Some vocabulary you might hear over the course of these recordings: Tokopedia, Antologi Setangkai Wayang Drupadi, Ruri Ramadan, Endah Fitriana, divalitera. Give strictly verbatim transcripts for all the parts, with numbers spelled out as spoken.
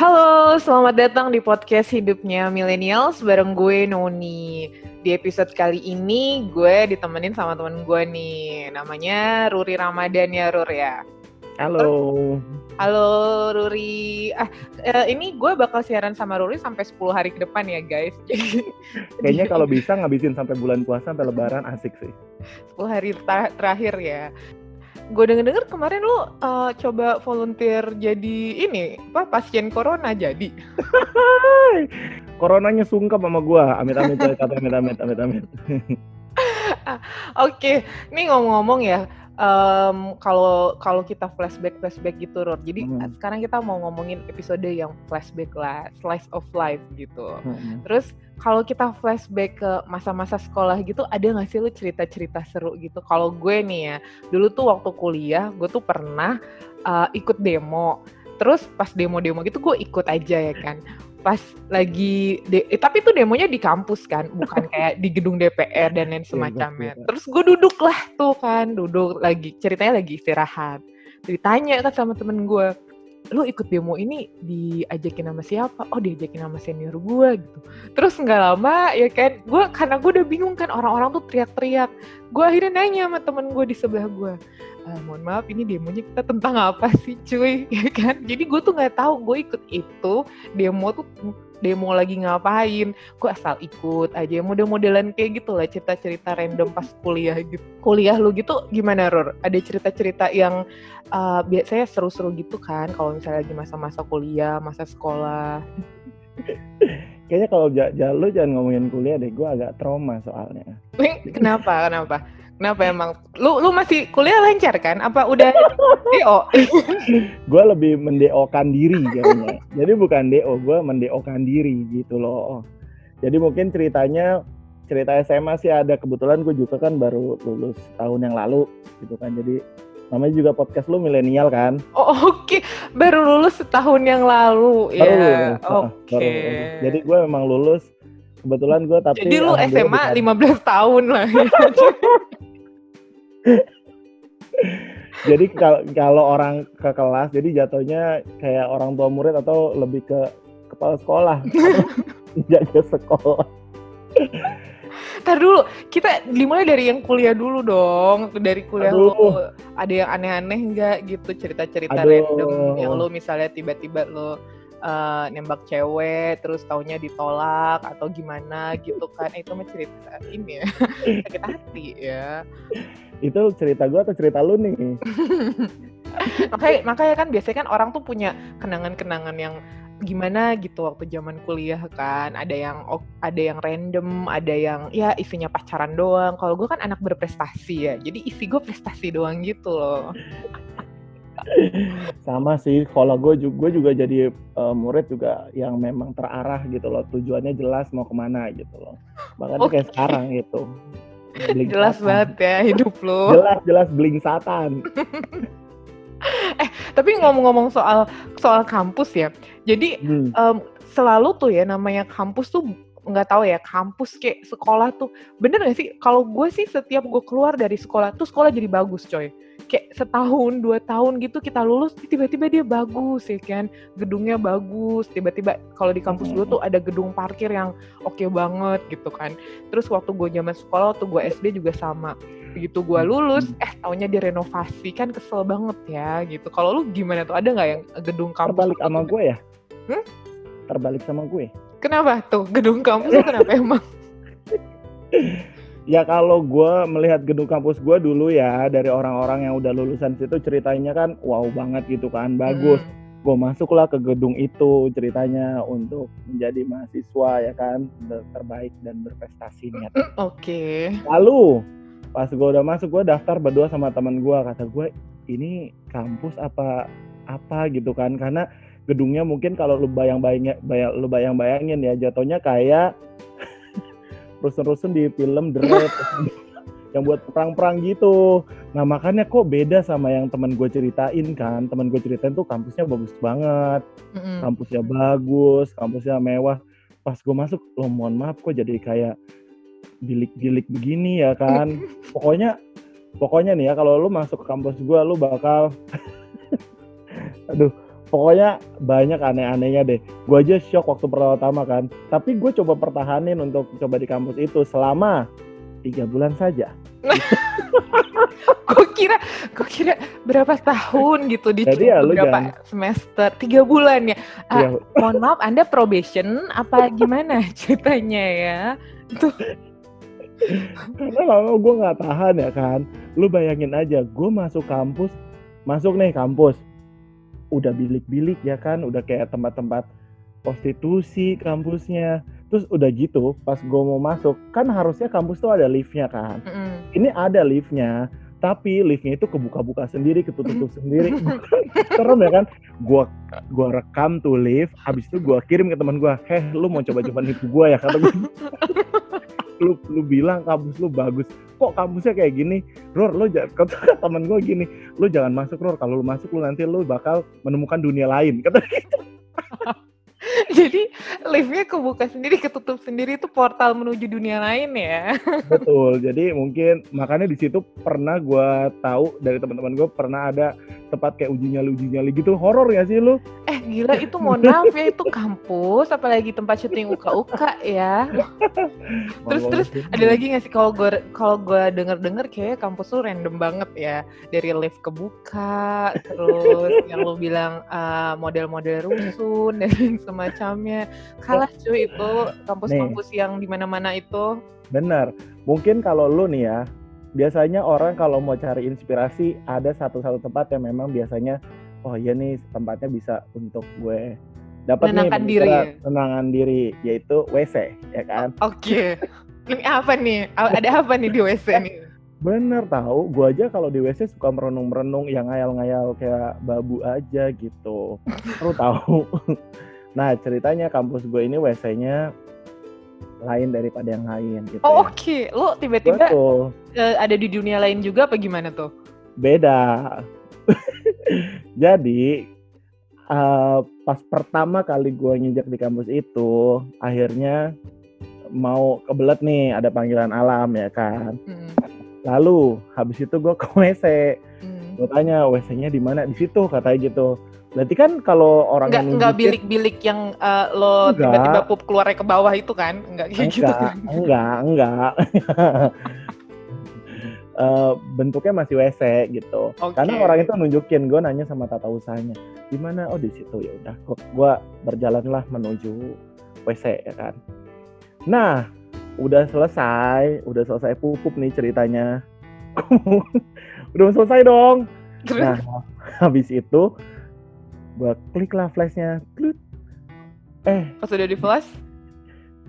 Halo, selamat datang di podcast Hidupnya Millennials bareng gue, Noni. Di episode kali ini, gue ditemenin sama teman gue nih, namanya Ruri Ramadan ya, Rur ya? Halo. Halo, Ruri. Ah, ini gue bakal siaran sama Ruri sampai sepuluh hari ke depan ya, guys. Kayaknya kalau bisa ngabisin sampai bulan puasa, sampai lebaran asik sih. sepuluh hari ter- terakhir ya. Gue denger-denger kemarin lu uh, coba volunteer jadi ini, apa, pasien corona jadi. Coronanya sungkep sama gue, amit-amit, amit-amit, amit-amit. Oke, ini ngomong-ngomong ya, um, kalau kalau kita flashback-flashback gitu, Ror. Jadi hmm. sekarang kita mau ngomongin episode yang flashback lah, slice of life gitu. Hmm. Terus kalau kita flashback ke masa-masa sekolah gitu, ada nggak sih lu cerita-cerita seru gitu? Kalau gue nih ya, dulu tuh waktu kuliah, gue tuh pernah uh, ikut demo. Terus pas demo-demo gitu, gue ikut aja ya kan. Pas lagi, de- eh, tapi tuh demonya di kampus kan, bukan kayak di gedung D P R dan lain semacamnya. Terus gue duduk lah tuh kan, duduk lagi, ceritanya lagi istirahat. Ditanya kan sama temen gue, lu ikut demo ini diajakin sama siapa? Oh, diajakin sama senior gue gitu. Terus nggak lama ya kan, gue karena gue udah bingung kan, orang-orang tuh teriak-teriak. Gue akhirnya nanya sama temen gue di sebelah gue, ah, mohon maaf ini demonya kita tentang apa sih cuy, ya kan? Jadi gue tuh nggak tahu gue ikut itu demo tuh demo lagi ngapain. Gue asal ikut aja, model-modelan kayak gitu lah, cerita-cerita random pas kuliah gitu. Kuliah lu gitu gimana, Ror? Ada cerita-cerita yang uh, biasanya seru-seru gitu kan kalau misalnya lagi masa-masa kuliah, masa sekolah. Kayaknya kalau j- j- lu jangan ngomongin kuliah deh, gue agak trauma soalnya. Kenapa? Kenapa? Kenapa emang? Lu lu masih kuliah lancar kan? Apa udah D O? Gue lebih mendeokan diri jadinya. Jadi bukan D O, gue mendeokan diri gitu loh. Jadi mungkin ceritanya, cerita S M A sih ada. Kebetulan gue juga kan baru lulus tahun yang lalu gitu kan. Jadi namanya juga podcast lu milenial kan? Oh oke, okay. Baru lulus setahun yang lalu. Baru ya. Oke. Okay. Jadi gue memang lulus. Kebetulan gue tapi... Jadi lu S M A lima belas tahun lah. Jadi kalau orang ke kelas, jadi jatuhnya kayak orang tua murid atau lebih ke kepala sekolah, jaga sekolah. Ntar dulu, kita dimulai dari yang kuliah dulu dong. Dari kuliah Aduh. Lu ada yang aneh-aneh nggak gitu, cerita-cerita Aduh. Random yang lu misalnya tiba-tiba lu Uh, nembak cewek terus taunya ditolak atau gimana gitu kan, itu mah cerita ini ya, sakit hati ya. Itu cerita gue atau cerita lu nih? makanya makanya kan biasanya kan orang tuh punya kenangan-kenangan yang gimana gitu waktu zaman kuliah kan, ada yang ada yang random, ada yang ya isinya pacaran doang. Kalau gue kan anak berprestasi ya, jadi isi gue prestasi doang gitu loh. Sama sih, kalau gue juga, gue juga jadi uh, murid juga yang memang terarah gitu loh, tujuannya jelas mau kemana gitu loh, makanya okay. Kayak sekarang gitu bling jelas satan. Banget ya hidup lo. Jelas-jelas bling satan. Eh tapi ngomong-ngomong soal soal kampus ya, jadi hmm. um, selalu tuh ya namanya kampus tuh nggak tahu ya, kampus kayak sekolah tuh bener nggak sih? Kalau gue sih setiap gue keluar dari sekolah tuh sekolah jadi bagus coy. Kayak setahun, dua tahun gitu kita lulus, tiba-tiba dia bagus ya kan, gedungnya bagus, tiba-tiba kalau di kampus gue tuh ada gedung parkir yang oke okay banget gitu kan. Terus waktu gue zaman sekolah, waktu gue S D juga sama, begitu gue lulus, eh tahunnya direnovasi kan, kesel banget ya gitu. Kalau lu gimana tuh, ada nggak yang gedung kampus? Terbalik sama gue ya? Hmm? Terbalik sama gue? Kenapa tuh, gedung kampus tuh kenapa emang? Ya kalau gue melihat gedung kampus gue dulu ya, dari orang-orang yang udah lulusan situ ceritanya kan wow banget gitu kan, bagus. Hmm. Gue masuklah ke gedung itu ceritanya untuk menjadi mahasiswa ya kan, terbaik dan berprestasi niat. Oke. Okay. Lalu pas gue udah masuk, gue daftar berdua sama teman gue, kata gue ini kampus apa apa gitu kan, karena gedungnya mungkin kalau lu bayang-bayangin, bayang, lu bayang-bayangin ya jatuhnya kayak rusun-rusun di film The Raid yang buat perang-perang gitu. Nah makanya kok beda sama yang teman gue ceritain kan. Teman gue ceritain tuh kampusnya bagus banget, mm-hmm. kampusnya bagus, kampusnya mewah. Pas gue masuk, lo mohon maaf kok jadi kayak bilik-bilik begini ya kan. Pokoknya, pokoknya nih ya kalau lo masuk ke kampus gue, lo bakal, aduh Pokoknya banyak aneh-anehnya deh. Gue aja shock waktu pertama kan. Tapi gue coba pertahanin untuk coba di kampus itu selama tiga bulan saja. Gue kira, gue kira berapa tahun gitu, di ya, berapa jangan. semester, tiga bulan ya. Ah, ya. Mohon maaf, Anda probation apa gimana ceritanya ya? Tuh. Karena lama gue gak tahan ya kan. Lu bayangin aja, gue masuk kampus, masuk nih kampus. Udah bilik-bilik ya kan, udah kayak tempat-tempat prostitusi kampusnya. Terus udah gitu, pas gue mau masuk, kan harusnya kampus tuh ada liftnya kan. Mm-hmm. Ini ada liftnya, tapi liftnya itu kebuka-buka sendiri, ketutup-tutup sendiri. Serem ya kan? Gue gue rekam tuh lift, habis itu gue kirim ke teman gue, heh lu mau coba-coba nipu gue ya? Kata gue, lu, lu bilang kampus lu bagus, kok kampusnya kayak gini? Rur, lu jangan, kata teman gue gini, lu jangan masuk Rur, kalau lu masuk lu nanti lu bakal menemukan dunia lain. Kata gitu. Jadi liftnya kebuka sendiri, ketutup sendiri, itu portal menuju dunia lain ya. Betul. Jadi mungkin makanya di situ pernah gue tahu dari teman-teman gue pernah ada tempat kayak uji nyali uji nyali gitu. Horor ya sih lu? Eh gila itu, mohon maaf ya, itu kampus, apalagi tempat syuting uka-uka ya. Terus terus ada lagi nggak sih, kalau gue kalau gue denger-denger kayak kampus lu random banget ya, dari lift kebuka, terus yang lu bilang uh, model-model rusun dan semacamnya. Kalah cuy itu kampus-kampus nih, yang di mana-mana itu. Benar. Mungkin kalau lu nih ya, biasanya orang kalau mau cari inspirasi ada satu-satu tempat yang memang biasanya, oh iya nih tempatnya bisa untuk gue dapat nih tenangan diri, yaitu W C ya kan. Oke. Okay. Ini apa nih? Ada apa nih di W C nih? Bener tahu, gue aja kalau di W C suka merenung-merenung, yang ngayal-ngayal kayak babu aja gitu. Lu tahu. Nah ceritanya kampus gue ini W C-nya lain daripada yang lain gitu. Oh ya. Oke, okay. Lu tiba-tiba uh, ada di dunia lain juga apa gimana tuh? Beda. Jadi uh, pas pertama kali gue nginjak di kampus itu, akhirnya mau kebelet nih, ada panggilan alam ya kan. Mm. Lalu habis itu gue ke W C. Mm. Gue tanya W C-nya di mana? Di situ katanya gitu. Berarti kan kalau orang nggak, nggak bilik-bilik yang uh, lo enggak, tiba-tiba pup keluarnya ke bawah itu kan? Nggak kayak enggak, gitu kan? Enggak, enggak. uh, bentuknya masih W C gitu. Okay. Karena orang itu nunjukin, gue nanya sama tata usahanya. Gimana? Oh di situ, ya udah. Gue berjalanlah menuju W C ya kan. Nah, udah selesai, udah selesai pup-pup nih ceritanya. Udah selesai dong. Nah, habis itu gue klik lah flashnya, klut. Eh, pas udah di flash,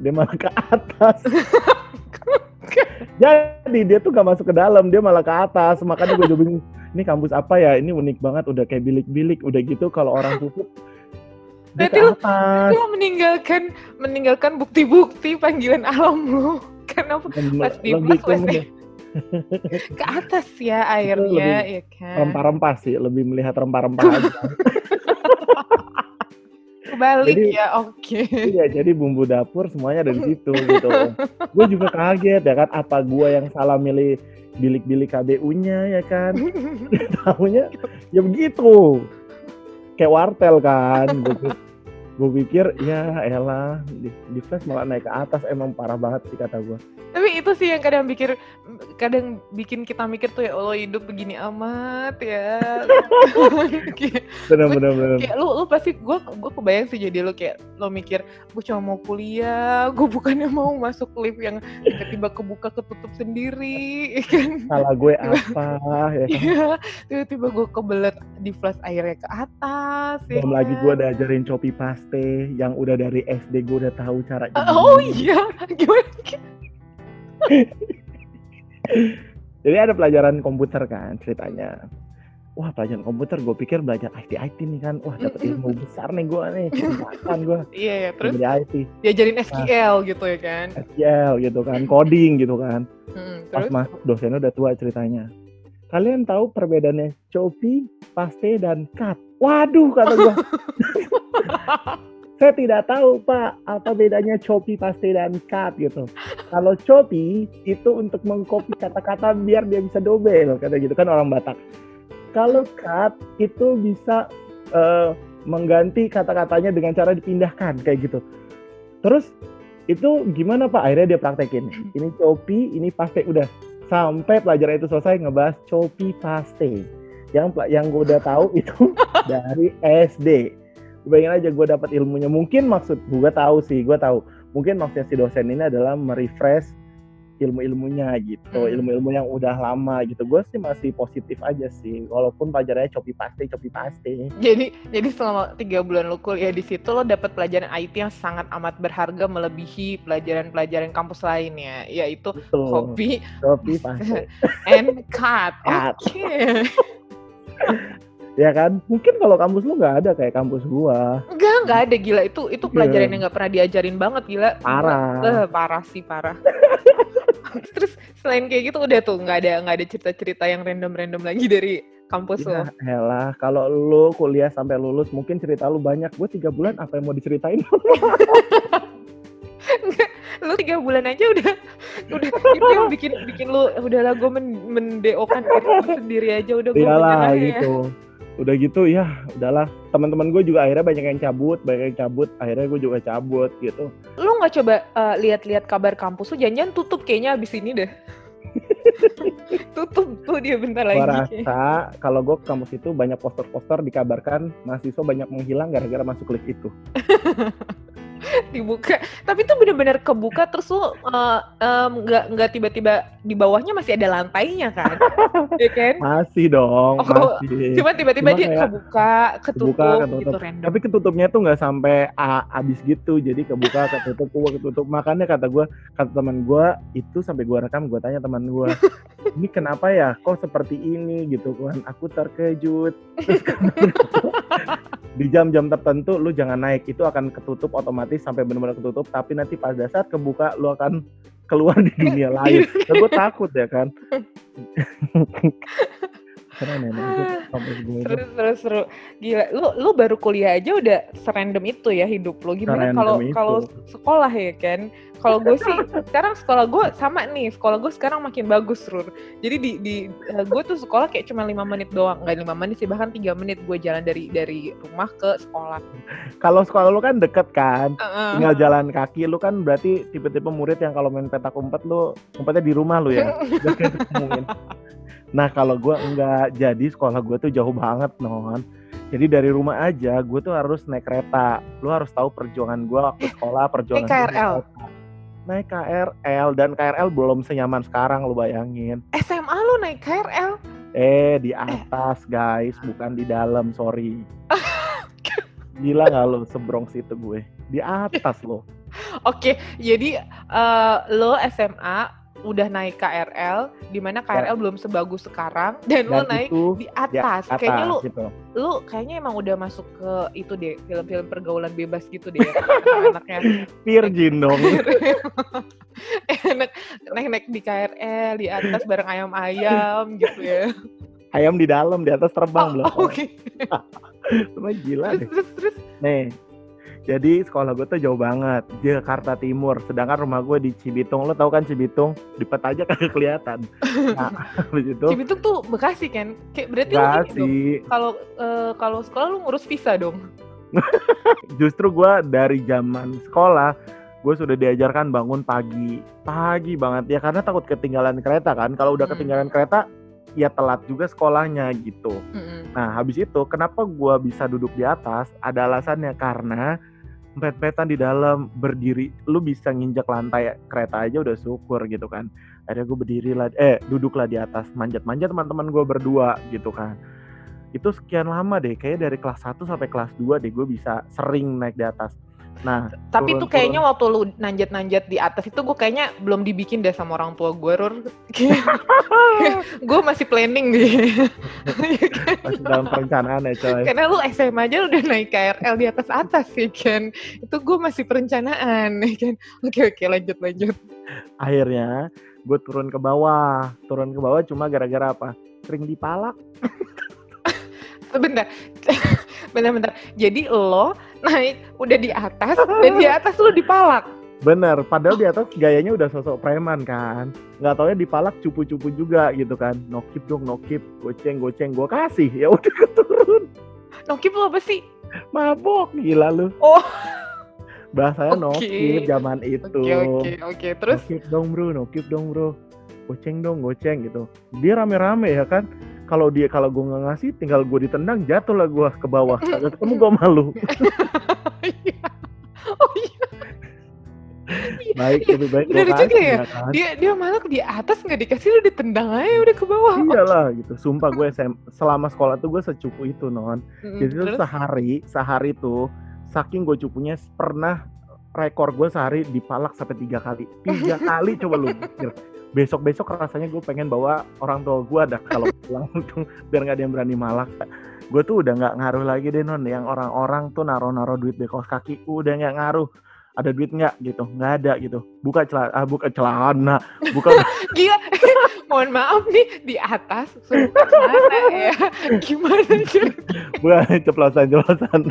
dia malah ke atas. Jadi dia tuh gak masuk ke dalam, dia malah ke atas. Makanya gue jawabin, ini kampus apa ya? Ini unik banget, udah kayak bilik-bilik, udah gitu kalau orang tutup. Dia ke atas. Dia meninggalkan, meninggalkan bukti-bukti panggilan alam lu. Karena pas di flash ke atas ya airnya, ya kan? Rempah-rempah sih, lebih melihat rempah-rempah aja. Balik jadi, ya, oke. Okay. Iya, jadi bumbu dapur semuanya ada di situ gitu. Gue juga kaget ya kan, apa gue yang salah milih bilik-bilik K B U-nya ya kan? Tahunya ya begitu, kayak wartel kan. Gue pikir ya elah, di, di flash malah naik ke atas, emang parah banget sih kata gue. Tapi itu sih yang kadang pikir, kadang bikin kita mikir tuh ya Allah hidup begini amat ya. Benar-benar. Kayak lu, lu pasti gue, gue kebayang sih jadi lu kayak lu mikir, gue cuma mau kuliah, gue bukannya mau masuk lift yang tiba-tiba kebuka ketutup sendiri, kan? Salah gue apa? Ya, ya, tiba-tiba gue kebelet di flash airnya ke atas. Belum ya kan? Lagi gue diajarin copy paste yang udah dari S D gue udah tahu caranya. Oh, oh iya, gimana? Jadi ada pelajaran komputer kan ceritanya. Wah pelajaran komputer, gue pikir belajar I T I T nih kan. Wah dapet ilmu besar nih gue nih, kesempatan gue. Iya ya, terus I T. Diajarin S Q L nah, gitu ya kan. S Q L gitu kan, coding gitu kan. Hmm, terus? Pas mas dosennya udah tua ceritanya. Kalian tahu perbedaannya copy, paste, dan cut. Waduh kata gue. Saya tidak tahu Pak, apa bedanya copy, paste, dan cut gitu. Kalau copy itu untuk mengcopy kata-kata biar dia bisa dobel, kata gitu kan orang Batak. Kalau cut itu bisa uh, mengganti kata-katanya dengan cara dipindahkan kayak gitu. Terus itu gimana Pak? Akhirnya dia praktekin. Ini copy, ini paste, udah sampai pelajaran itu selesai ngebahas copy paste. Yang yang gue udah tahu itu dari S D. Bayangin aja gue dapat ilmunya. Mungkin maksud gue tahu sih, gue tahu. Mungkin maksudnya si dosen ini adalah merefresh ilmu-ilmunya gitu, ilmu-ilmu yang udah lama gitu. Gue sih masih positif aja sih, walaupun pelajarannya copy paste, copy paste. Jadi, jadi selama tiga bulan lo kuliah di situ, lo dapet pelajaran I T yang sangat amat berharga melebihi pelajaran-pelajaran kampus lainnya, yaitu betul. Copy, copy paste, and cut. Oke. Okay. Ya kan, mungkin kalau kampus lu nggak ada kayak kampus gua. Enggak, nggak ada gila itu itu pelajaran yeah. yang nggak pernah diajarin banget gila. Parah. Eh, parah sih parah. Terus selain kayak gitu udah tuh nggak ada nggak ada cerita-cerita yang random-random lagi dari kampus ya, lo. Ya lah, kalau lu kuliah sampai lulus mungkin cerita lu banyak. Gua tiga bulan apa yang mau diceritain? Enggak, lu tiga bulan aja udah udah itu yang bikin bikin lu udahlah gua men mendeokan diri sendiri aja udah gua menyerah gitu. Ya. Udah gitu ya udahlah teman-teman gue juga akhirnya banyak yang cabut banyak yang cabut akhirnya gue juga cabut gitu. Lu nggak coba uh, lihat-lihat kabar kampus lu? Jangan-jangan tutup kayaknya abis ini deh. Tutup tuh dia bentar lagi. Gua rasa kalau gue ke kampus itu banyak poster-poster dikabarkan mahasiswa banyak menghilang gara-gara masuk lift itu. Dibuka tapi itu benar-benar kebuka terus lo nggak uh, um, nggak tiba-tiba di bawahnya masih ada lantainya kan? Ya kan masih dong oh, masih cuma tiba-tiba cuma dia kebuka ketutup, kebuka, ketutup. Gitu random tapi ketutupnya tuh nggak sampai uh, abis gitu jadi kebuka ketutup kebuka ketutup makanya kata gue kata teman gue itu sampai gue rekam gue tanya teman gue ini kenapa ya kok seperti ini gitu kan aku terkejut terus di jam-jam tertentu lu jangan naik itu akan ketutup otomatis sampai benar-benar ketutup tapi nanti pada saat kebuka lu akan keluar di dunia lain. Nah, gue takut ya kan. Keren ya, seru-seru gila lu lu baru kuliah aja udah serandom itu ya hidup lu. Gimana kalau kalau sekolah ya kan? Kalau gue sih sekarang sekolah gue sama nih sekolah gue sekarang makin bagus Rur. Jadi di di gue tuh sekolah kayak cuma lima menit doang nggak lima menit sih bahkan tiga menit gue jalan dari dari rumah ke sekolah. Kalau sekolah lu kan deket kan, uh-uh. tinggal jalan kaki lu kan berarti tipe-tipe murid yang kalau main petak umpet lu umpetnya di rumah lu ya. Nah kalau gue enggak, jadi sekolah gue tuh jauh banget non. Jadi dari rumah aja gue tuh harus naik kereta. Lu harus tahu perjuangan gue waktu sekolah, perjuangan naik K R L. Naik K R L dan K R L belum senyaman sekarang lu bayangin. S M A lu naik K R L? Eh di atas guys, bukan di dalam, sorry. Gila gak lu sebrongs itu gue? Di atas lo. Oke, jadi uh, lo S M A udah naik K R L, dimana K R L ya. Belum sebagus sekarang, dan, dan lo naik itu, di atas. Ya, atas kayaknya lo, gitu. Lo kayaknya emang udah masuk ke itu deh, film-film pergaulan bebas gitu deh, anak-anaknya. Virgin dong. Naik-naik di K R L, di atas bareng ayam-ayam gitu ya. Ayam di dalam, di atas terbang oh, loh. Oke. Cuma gila deh. Terus, terus. Nih. Jadi sekolah gue tuh jauh banget, Jakarta Timur. Sedangkan rumah gue di Cibitung, lo tau kan Cibitung? Di peta aja kagak kelihatan. Nah, habis itu. Cibitung tuh Bekasi kan? Kayak berarti lo gini dong. Kalau uh, kalau sekolah lo ngurus visa dong. Justru gue dari zaman sekolah, gue sudah diajarkan bangun pagi, pagi banget ya karena takut ketinggalan kereta kan. Kalau udah hmm. ketinggalan kereta, ya telat juga sekolahnya gitu. Hmm. Nah, habis itu kenapa gue bisa duduk di atas? Ada alasannya karena pet-petan di dalam berdiri. Lu bisa nginjak lantai kereta aja udah syukur gitu kan. Akhirnya gue berdiri lah, eh duduklah di atas. Manjat-manjat teman-teman gue berdua gitu kan. Itu sekian lama deh, kayaknya dari kelas satu sampai kelas dua deh gue bisa sering naik di atas. Nah, tapi turun, itu kayaknya turun. Waktu lu nanjat-nanjat di atas itu gue kayaknya belum dibikin deh sama orang tua gue, Rur. Gue masih planning deh. Masih dalam perencanaan ya, coy. Karena lu S M A aja udah naik K R L di atas-atas sih, kan. Itu gue masih perencanaan, kan. Oke, oke, lanjut-lanjut. Akhirnya gue turun ke bawah. Turun ke bawah cuma gara-gara apa? Sering dipalak. Bentar, bentar-bentar. Jadi lo naik udah di atas dan di atas lo dipalak. Bener, padahal di atas gayanya udah sosok preman kan. Nggak taunya dipalak cupu-cupu juga gitu kan. Nokip dong, nokip, goceng, goceng, gue kasih. Ya udah keturun. Nokip lo apa sih? mabok gila lu. Oh. Bahasanya okay. Nokip zaman itu. Oke okay, oke okay, oke okay. Terus nokip dong bro, nokip dong bro. Goceng dong, goceng gitu. Dia rame-rame ya kan. Kalau dia kalau gue nggak ngasih, tinggal gue ditendang, jatuh lah gue ke bawah. Kagak ketemu gue malu. Oh iya. Baik, lebih baik gue kasih. Ya? Dia dia malah di atas nggak dikasih, lu ditendang aja udah ke bawah. Iyalah gitu. Sumpah gue S M, selama sekolah tuh gue secupu itu non. Mm, Jadi terus? sehari sehari tuh saking gue cupunya pernah rekor gue sehari dipalak sampai tiga kali. Tiga kali coba lu pikir. Besok-besok rasanya gue pengen bawa orang tua gue dah kalau pulang biar nggak ada yang berani malak. Gue tuh udah nggak ngaruh lagi deh non, yang orang-orang tuh naro-naro duit di kaos kaki, udah nggak ngaruh. Ada duit nggak gitu? Nggak ada gitu. Buka celana, ah, buka celana, buka. Gila, mohon maaf nih di atas celana ya. Gimana ceritanya? Bukan ceplosan-ceplosan.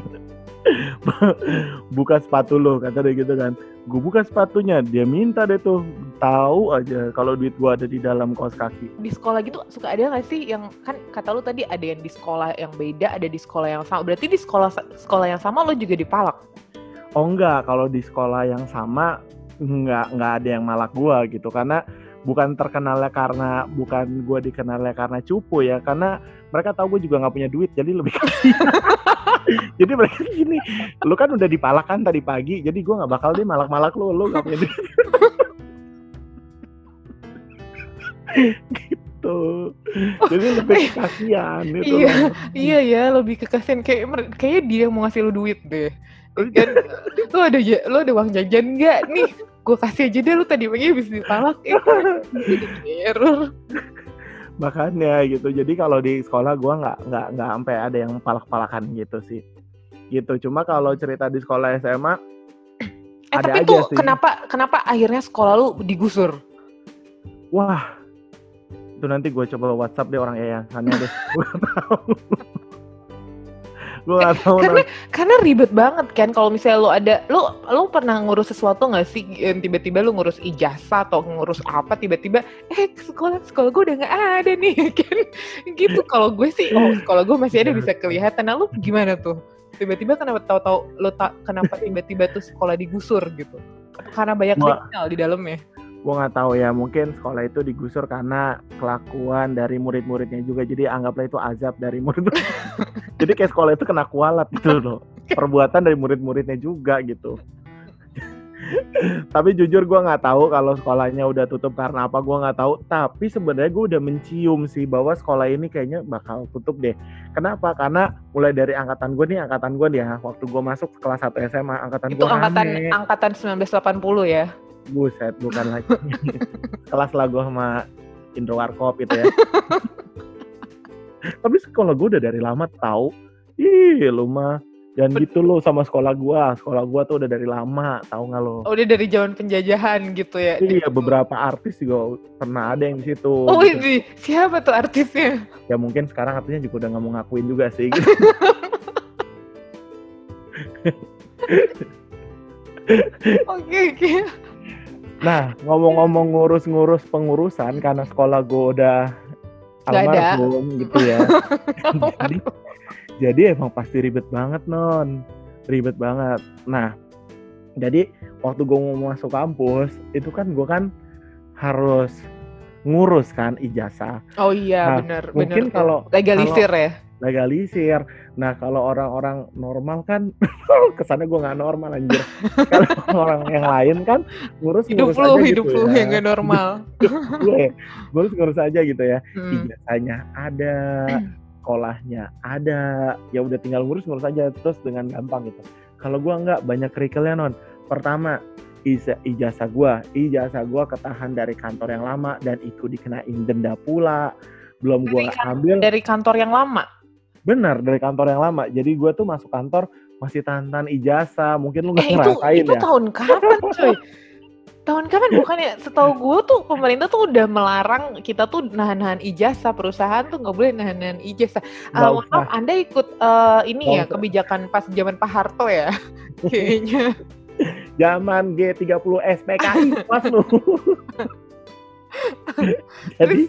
Buka sepatu lo, kata dia gitu kan. Gue buka sepatunya, dia minta deh tuh. Tahu aja kalau duit gue ada di dalam kaos kaki. Di sekolah gitu suka ada nggak sih yang, kan kata lu tadi ada yang di sekolah yang beda, ada di sekolah yang sama. Berarti di sekolah sekolah yang sama lo juga dipalak? Oh enggak, kalau di sekolah yang sama enggak enggak ada yang malak gue gitu, karena bukan terkenalnya karena bukan gue dikenalnya karena cupu ya, karena mereka tahu gue juga nggak punya duit, jadi lebih kasihan. Jadi mereka gini, lu kan udah dipalakan tadi pagi, jadi gue nggak bakal deh malak-malak lu, lu nggak punya duit. Gitu. Jadi lebih kasihan gitu. Iya, iya ya, lebih kasihan kayak kayak dia yang mau ngasih lu duit deh. Kan, lu ada lu ada uang jajan nggak nih? Gue kasih aja deh, lu tadi pagi habis dipalak. Eh, error. Makanya gitu, jadi kalau di sekolah gue nggak nggak nggak sampai ada yang palak-palakan gitu sih, gitu. Cuma kalau cerita di sekolah S M A, eh, ada tapi aja tuh sih. Kenapa kenapa akhirnya sekolah lu digusur? Wah, itu nanti gue coba WhatsApp deh orang yayasannya deh, gue nggak tahu. Gue nggak tahu. Karena nanti. Karena ribet banget kan, kalau misalnya lu ada, lu lu pernah ngurus sesuatu nggak sih? Tiba-tiba lu ngurus ijazah atau ngurus apa, tiba-tiba eh sekolah sekolah gue udah nggak ada nih kan? Gitu. Kalau gue sih, oh sekolah gue masih ada bisa kelihatan. Nah lu gimana tuh? Tiba-tiba kenapa tahu-tahu lu ta- kenapa tiba-tiba tuh sekolah digusur gitu? Karena banyak kriminal di dalamnya. Gue nggak tahu ya, mungkin sekolah itu digusur karena kelakuan dari murid-muridnya juga, jadi anggaplah itu azab dari murid-murid. Jadi kayak sekolah itu kena kualat gitu loh, perbuatan dari murid-muridnya juga gitu. Tapi jujur gue nggak tahu kalau sekolahnya udah tutup karena apa, gue nggak tahu. Tapi sebenarnya gue udah mencium sih bahwa sekolah ini kayaknya bakal tutup deh. Kenapa? Karena mulai dari angkatan gue nih, angkatan gue ya waktu gue masuk kelas satu S M A, angkatan gue itu angkatan aneh. Angkatan sembilan belas delapan puluh ya. Buset, bukan lagi. Kelas lah gue sama Indro Warkop itu ya. Tapi sekolah gue udah dari lama tahu. Ih, lu mah jangan gitu lo sama sekolah gue. Sekolah gue tuh udah dari lama, tahu nggak lo? Oh, udah dari zaman penjajahan gitu ya? Iya, beberapa artis juga pernah ada yang di situ. Oh, gitu. Siapa tuh artisnya? Ya mungkin sekarang artisnya juga udah nggak mau ngakuin juga sih. Gitu. Oke, oke. Nah, ngomong-ngomong ngurus-ngurus pengurusan, karena sekolah gue udah almarhum gitu ya. jadi, jadi emang pasti ribet banget non, ribet banget. Nah, jadi waktu gue mau masuk kampus, itu kan gue kan harus ngurus kan ijazah. Oh iya, nah, benar. Mungkin bener. Kalau legalisir kalau, ya. Legalisir. Nah, kalau orang-orang normal kan kesannya gue nggak normal anjir. Kalau orang yang lain kan ngurus-ngurus aja lu, gitu hidup ya. Hidup lu yang nggak normal. Gue ngurus-ngurus aja gitu ya. Hmm. Ijazahnya ada, sekolahnya ada. Ya udah tinggal ngurus-ngurus aja terus dengan gampang gitu. Kalau gue nggak, banyak kerikilnya non. Pertama, ijazah gue, ijazah gue ketahan dari kantor yang lama dan itu dikenain denda pula. Belum gue ambil dari kantor yang lama. Benar, dari kantor yang lama. Jadi gue tuh masuk kantor masih tantan ijazah. Mungkin lu nggak eh, ngerasain itu, itu ya. Itu tahun kapan cuy? Tahun kapan? Bukannya setahu gue tuh pemerintah tuh udah melarang kita tuh nahan-nahan ijazah, perusahaan tuh nggak boleh nahan-nahan ijazah. Mohon maaf, Anda ikut uh, ini Bawah. ya kebijakan pas zaman Pak Harto ya, kayaknya. Zaman G tiga puluh S P K I pas lu. Jadi,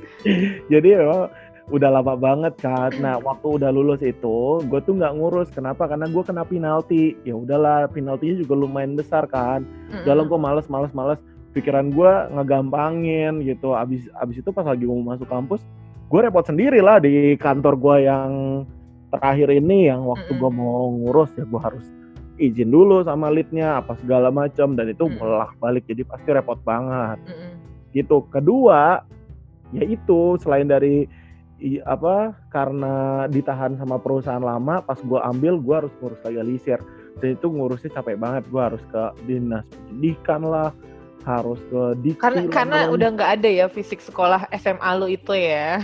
jadi memang udah lama banget kan. Nah waktu udah lulus itu gue tuh nggak ngurus, kenapa? Karena gue kena penalti. Ya udahlah, penaltinya juga lumayan besar kan. Dalam gue malas malas malas pikiran gue ngegampangin gitu. Abis abis itu pas lagi mau masuk kampus gue repot sendiri lah di kantor gue yang terakhir ini, yang waktu gue mau ngurus ya gue harus izin dulu sama leadnya apa segala macam, dan itu bolak balik jadi pasti repot banget gitu. Kedua yaitu selain dari i, apa karena ditahan sama perusahaan lama, pas gue ambil gue harus ngurus legalisir, dan itu ngurusnya capek banget. Gue harus ke dinas pendidikan lah, harus ke dikti karena, karena udah nggak ada ya fisik sekolah S M A lu itu ya.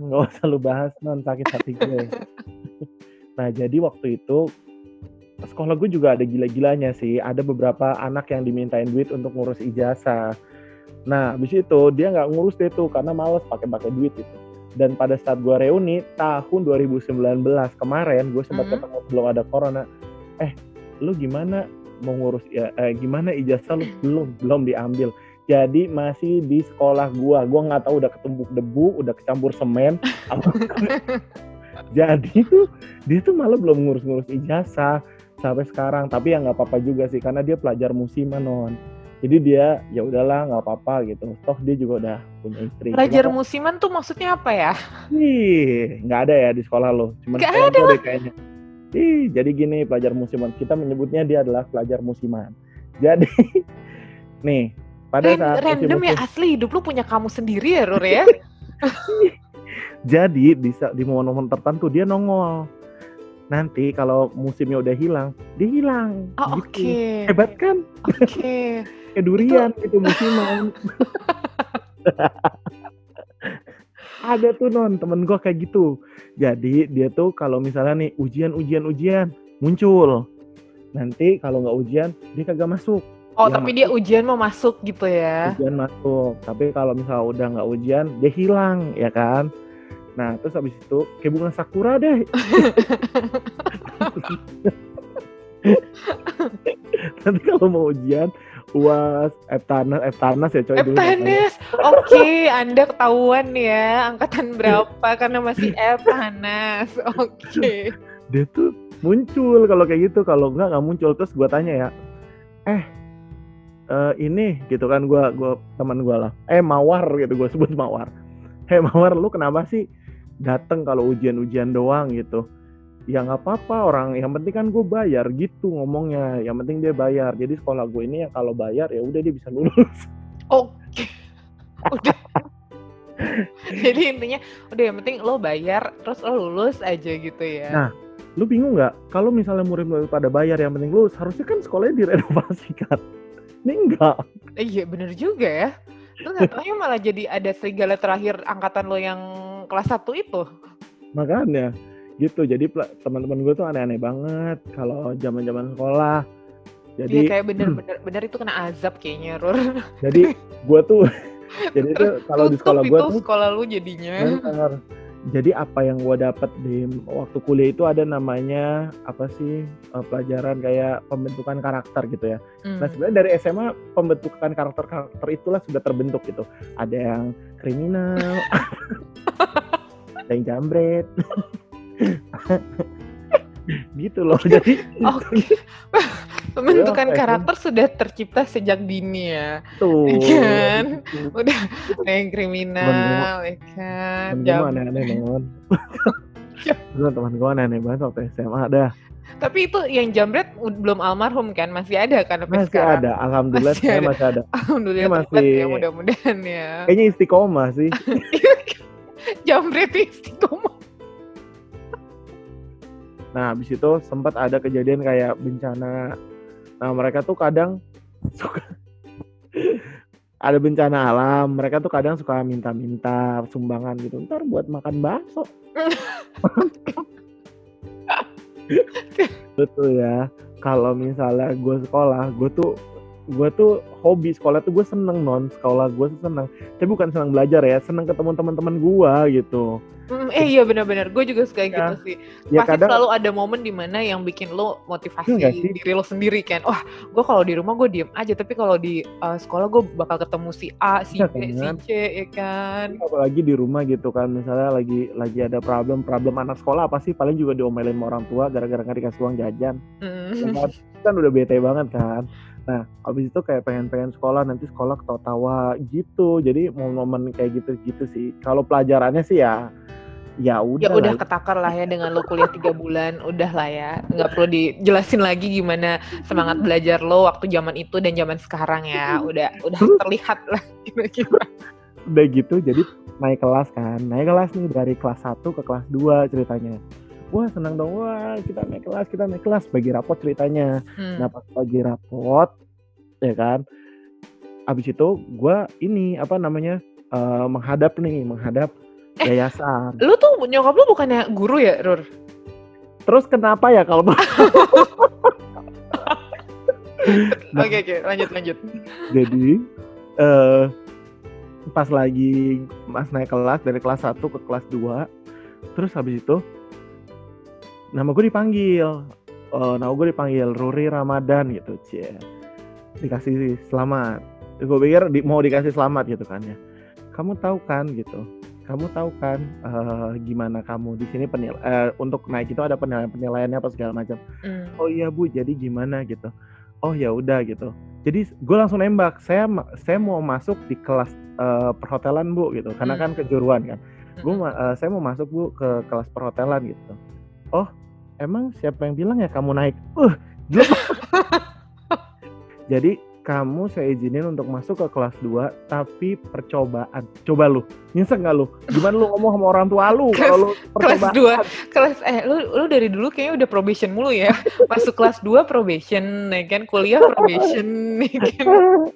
Nggak usah lu bahas, non, sakit hati gue. Nah jadi waktu itu sekolah gue juga ada gila-gilanya sih. Ada beberapa anak yang dimintain duit untuk ngurus ijazah. Nah, habis itu dia nggak ngurus deh tuh karena malas pakai-pakai duit itu. Dan pada saat gue reuni tahun dua ribu sembilan belas kemarin, gue sempat mm-hmm. ketemu belum ada corona. Eh, lu gimana mau ngurus? Ya, eh, gimana ijazah lu? Belum, belum diambil. Jadi masih di sekolah gue. Gue nggak tahu udah ketumpuk debu, udah kecampur semen. Jadi tuh dia tuh malah belum ngurus-ngurus ijazah sampai sekarang. Tapi ya nggak apa-apa juga sih karena dia pelajar musiman, non. Jadi dia ya udahlah nggak apa-apa gitu. Toh dia juga udah punya istri. Pelajar kenapa? Musiman tuh maksudnya apa ya? Ih, nggak ada ya di sekolah lo. Cuman nggak ada deh kayaknya. Ih, jadi gini pelajar musiman. Kita menyebutnya dia adalah pelajar musiman. Jadi nih pada Ren- saat random musim-musim, ya asli hidup lu punya kamu sendiri ya, Rur ya. Jadi di, di momen-momen tertentu dia nongol. Nanti kalau musimnya udah hilang, dia hilang. Oh, gitu. Oke. Okay. Hebat kan? Oke. Okay. Kayak durian itu, itu musiman. Ada tuh non, temen gue kayak gitu. Jadi dia tuh kalau misalnya nih ujian, ujian, ujian, muncul. Nanti kalau nggak ujian, dia kagak masuk. Oh, dia tapi masuk. Dia ujian mau masuk gitu ya? Ujian masuk. Tapi kalau misalnya udah nggak ujian, dia hilang, ya kan? Nah, terus abis itu kayak bunga sakura deh. Nanti kalau mau ujian, uas, Eptanas, Eptanas ya coy. Eptanas, oke, okay, Anda ketahuan ya angkatan berapa karena masih Eptanas, oke. Okay. Dia tuh muncul kalau kayak gitu, kalau enggak nggak muncul. Terus gue tanya ya, eh uh, ini gitu kan, gue gue teman gue lah, eh Mawar gitu, gue sebut Mawar. Hei Mawar, lu kenapa sih dateng kalau ujian-ujian doang gitu? Ya nggak apa-apa orang, yang penting kan gue bayar gitu ngomongnya. Yang penting dia bayar. Jadi sekolah gue ini ya kalau bayar ya udah dia bisa lulus. Oke, udah. Jadi intinya udah yang penting lo bayar terus lo lulus aja gitu ya. Nah, lu bingung nggak? Kalau misalnya murid-murid pada bayar yang penting lulus, harusnya kan sekolahnya direnovasi kan? Ini enggak. Iya benar juga ya. Lu nggak taunya malah jadi ada serigala terakhir angkatan lo yang kelas satu itu. Makanya gitu. Jadi teman-teman gue tuh aneh-aneh banget kalau zaman-zaman sekolah. Jadi ya, kayak bener-bener bener itu kena azab kayaknya, Rur. Jadi gue tuh jadi tuh kalau di sekolah gue tuh sekolah lu jadinya. Bener. Jadi apa yang gue dapet di waktu kuliah itu ada namanya apa sih pelajaran kayak pembentukan karakter gitu ya. Mm. Nah sebenarnya dari S M A pembentukan karakter-karakter itulah sudah terbentuk gitu. Ada yang kriminal, ada yang jambret, gitu loh. Jadi okay. Pembentukan ya, karakter ya. Sudah tercipta sejak dini ya, tuh, kan? Gitu. Udah yang kriminal, ya kan? Teman gue aneh-aneh banget. Teman gue aneh-aneh banget waktu S M A dah. Tapi itu yang jambret belum almarhum kan? Masih ada kan? Masih sekarang? Ada, alhamdulillah masih ada. Masih ada. Alhamdulillah masih. Ya, mudah-mudahan ya. Kayaknya istiqomah sih. Jambret istiqomah. Nah habis itu sempat ada kejadian kayak bencana. Nah mereka tuh kadang suka ada bencana alam, mereka tuh kadang suka minta-minta sumbangan gitu, ntar buat makan bakso. Betul ya. Kalau misalnya gue sekolah, gue tuh gue tuh hobi sekolah tuh gue seneng non, sekolah gue seneng. Tapi bukan seneng belajar ya, seneng ketemu teman-teman gue gitu. Mm, eh iya benar-benar, gue juga suka ya, gitu sih. Ya, pasti kadang, selalu ada momen dimana yang bikin lo motivasi diri lo sendiri kan. Wah, gue kalau di rumah gue diem aja, tapi kalau di uh, sekolah gue bakal ketemu si A, si B, si C, ya kan. Apalagi di rumah gitu kan, misalnya lagi lagi ada problem problem anak sekolah apa sih? Paling juga diomelin sama orang tua gara-gara nggak dikasih uang jajan. Mm. Ya, kan udah bete banget kan. Nah, abis itu kayak pengen-pengen sekolah, nanti sekolah ketawa-tawa gitu. Jadi momen-momen kayak gitu-gitu sih. Kalau pelajarannya sih ya, ya udah. Ya udah ketakar lah ya dengan lo kuliah tiga bulan, udah lah ya. Nggak perlu dijelasin lagi gimana semangat belajar lo waktu zaman itu dan zaman sekarang ya. Udah udah terlihat lah kira-kira. Udah gitu, jadi naik kelas kan. Naik kelas nih dari kelas satu ke kelas dua ceritanya. Wah senang dong, wah kita naik kelas, kita naik kelas, bagi rapot ceritanya. Hmm. Nah pas bagi rapot, ya kan, abis itu gue ini, apa namanya, uh, menghadap nih, menghadap eh, yayasan. Lu tuh, nyokap lu bukannya guru ya, Rur? Terus kenapa ya kalau... nah, oke, oke, lanjut, lanjut. Jadi, uh, pas lagi mas naik kelas, dari kelas satu ke kelas dua, terus habis itu, nama gue dipanggil, oh, nama gue dipanggil Ruri Ramadan gitu, cie. Dikasih selamat. Gue pikir di, mau dikasih selamat gitu kan ya. Kamu tahu kan gitu, kamu tahu kan uh, gimana kamu di sini penil, uh, untuk naik itu ada penilaian penilaiannya apa segala macam. Mm. Oh iya bu, jadi gimana gitu. Oh ya udah gitu. Jadi gue langsung nembak, saya saya mau masuk di kelas uh, perhotelan bu gitu, karena mm. kan kejuruan kan. Mm. Gue uh, saya mau masuk bu ke kelas perhotelan gitu. Oh, emang siapa yang bilang ya kamu naik? Uh, Jadi, kamu saya izinin untuk masuk ke kelas dua, tapi percobaan. Coba lu, nyesek gak lu? Gimana lu ngomong sama orang tua lu? Kelas, kalau lu percobaan. Kelas dua, kelas, eh, lu, lu dari dulu kayaknya udah probation mulu ya. Masuk kelas dua probation, ya kan? Kuliah probation, ya kan?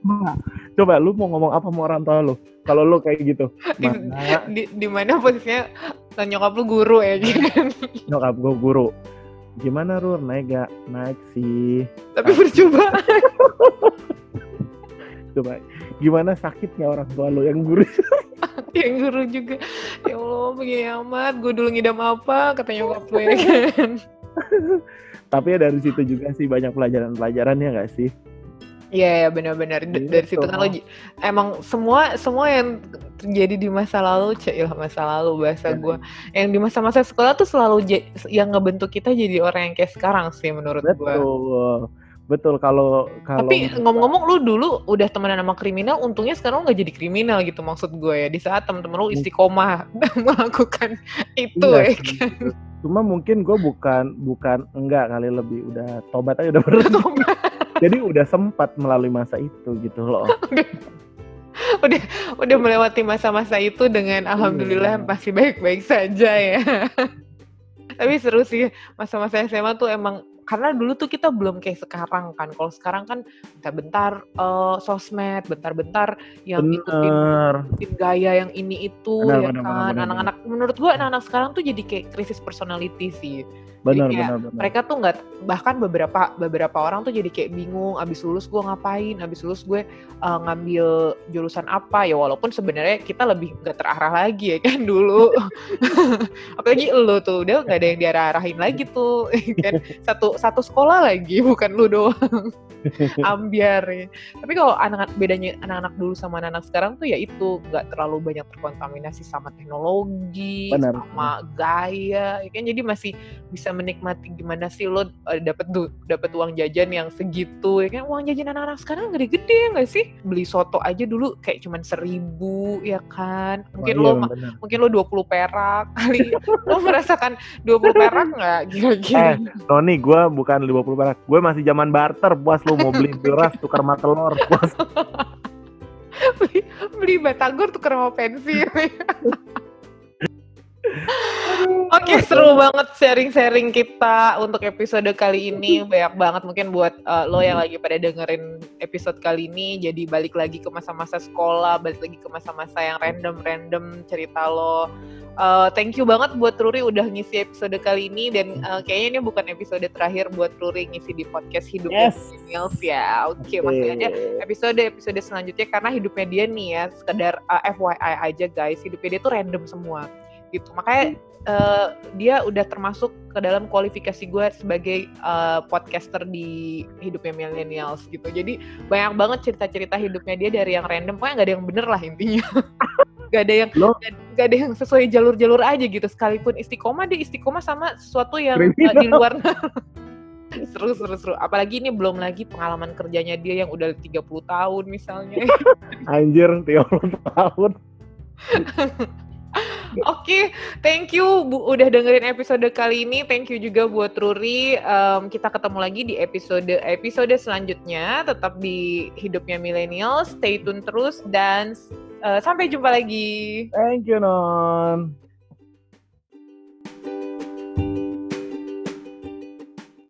Nah, coba lu mau ngomong apa sama orang tua lu? Kalau lu kayak gitu. Mana? Di, di, di mana posisinya... Dan nyokap lu guru ya kan? Nyokap gue guru. Gimana Rur? Naik gak? Naik sih. Tapi percobaan. Coba. Gimana sakitnya orang tua lu yang guru? Yang guru juga. Ya Allah begini amat. Gue dulu ngidam apa? Kata nyokap gue ya kan? Tapi ya dari situ juga sih banyak pelajaran-pelajarannya gak sih? Iya yeah, benar-benar D- dari situ kan lo j- emang semua semua yang terjadi di masa lalu, cailah masa lalu bahasa yeah. gue, yang di masa-masa sekolah tuh selalu j- yang ngebentuk kita jadi orang yang kayak sekarang sih menurut gue. Betul, betul kalau kalau. Tapi ngomong-ngomong lu dulu udah temenan sama kriminal, untungnya sekarang lu nggak jadi kriminal gitu maksud gue ya. Di saat temen-temen lu istiqomah melakukan itu yeah, ya kan. Cuma mungkin gue bukan bukan enggak kali lebih udah tobat aja udah bertobat. Jadi udah sempat melalui masa itu gitu loh. udah udah melewati masa-masa itu dengan alhamdulillah yeah. masih baik-baik saja ya. Tapi seru sih masa-masa S M A tuh emang karena dulu tuh kita belum kayak sekarang kan. Kalau sekarang kan bentar-bentar uh, sosmed, bentar-bentar yang ikutin, ikutin gaya yang ini itu benar, ya benar, kan. Benar, anak-anak benar. Menurut gua anak-anak sekarang tuh jadi kayak krisis personality sih. Benar, jadi kayak benar, benar. Mereka tuh nggak, bahkan beberapa beberapa orang tuh jadi kayak bingung abis lulus gue ngapain, abis lulus gue uh, ngambil jurusan apa ya, walaupun sebenarnya kita lebih nggak terarah lagi ya kan dulu. Apalagi lo tuh udah nggak ada yang diarah-arahin lagi tuh kan, satu satu sekolah lagi bukan lu doang. Ambiar ya. Tapi kalau anak bedanya anak-anak dulu sama anak-anak sekarang tuh ya itu nggak terlalu banyak terkontaminasi sama teknologi, benar, sama gaya ya kan, jadi masih bisa menikmati gimana sih lo dapat dapat uang jajan yang segitu ya kan. Uang jajan anak-anak sekarang gede-gede ya nggak sih, beli soto aja dulu kayak cuman seribu ya kan, mungkin oh, iya, lo bener. Mungkin lo dua puluh perak kali. Lo merasakan dua puluh perak nggak gila-gila? Eh Tony, gue bukan dua puluh perak, gue masih zaman barter. Puas lo mau beli beras tukar sama telur, puas. beli, beli batagor tukar sama pensil. Oke, Oke, seru banget sharing-sharing kita untuk episode kali ini. Banyak banget mungkin buat uh, lo yang lagi pada dengerin episode kali ini. Jadi balik lagi ke masa-masa sekolah, balik lagi ke masa-masa yang random-random cerita lo. Uh, thank you banget buat Ruri udah ngisi episode kali ini. Dan uh, kayaknya ini bukan episode terakhir buat Ruri ngisi di podcast Hidup Millennials ya. Oke, okay, okay. Masih ada episode-episode selanjutnya. Karena hidupnya dia nih ya, sekedar uh, F Y I aja guys. Hidupnya dia tuh random semua gitu. Makanya uh, dia udah termasuk ke dalam kualifikasi gue sebagai uh, podcaster di Hidupnya Millennials gitu. Jadi banyak banget cerita-cerita hidupnya dia dari yang random. Pokoknya gak ada yang bener lah intinya. gak ada yang no. gak, gak ada yang sesuai jalur-jalur aja gitu. Sekalipun istiqomah, dia istiqomah sama sesuatu yang uh, di luar. Seru-seru-seru. Apalagi ini belum lagi pengalaman kerjanya dia yang udah tiga puluh tahun misalnya. Anjir, tiga puluh tahun. Oke, okay, thank you Bu, udah dengerin episode kali ini. Thank you juga buat Ruri. Um, kita ketemu lagi di episode-episode selanjutnya. Tetap di Hidupnya Millennials. Stay tune terus dan uh, sampai jumpa lagi. Thank you, Non.